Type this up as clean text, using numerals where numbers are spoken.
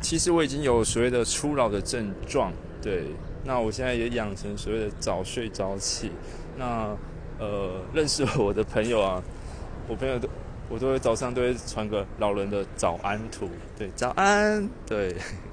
其实我已经有所谓的初老的症状，对，那我现在也养成所谓的早睡早起。那认识我的朋友啊，我朋友都我都会早上都会传个老人的早安图，对，早安，对，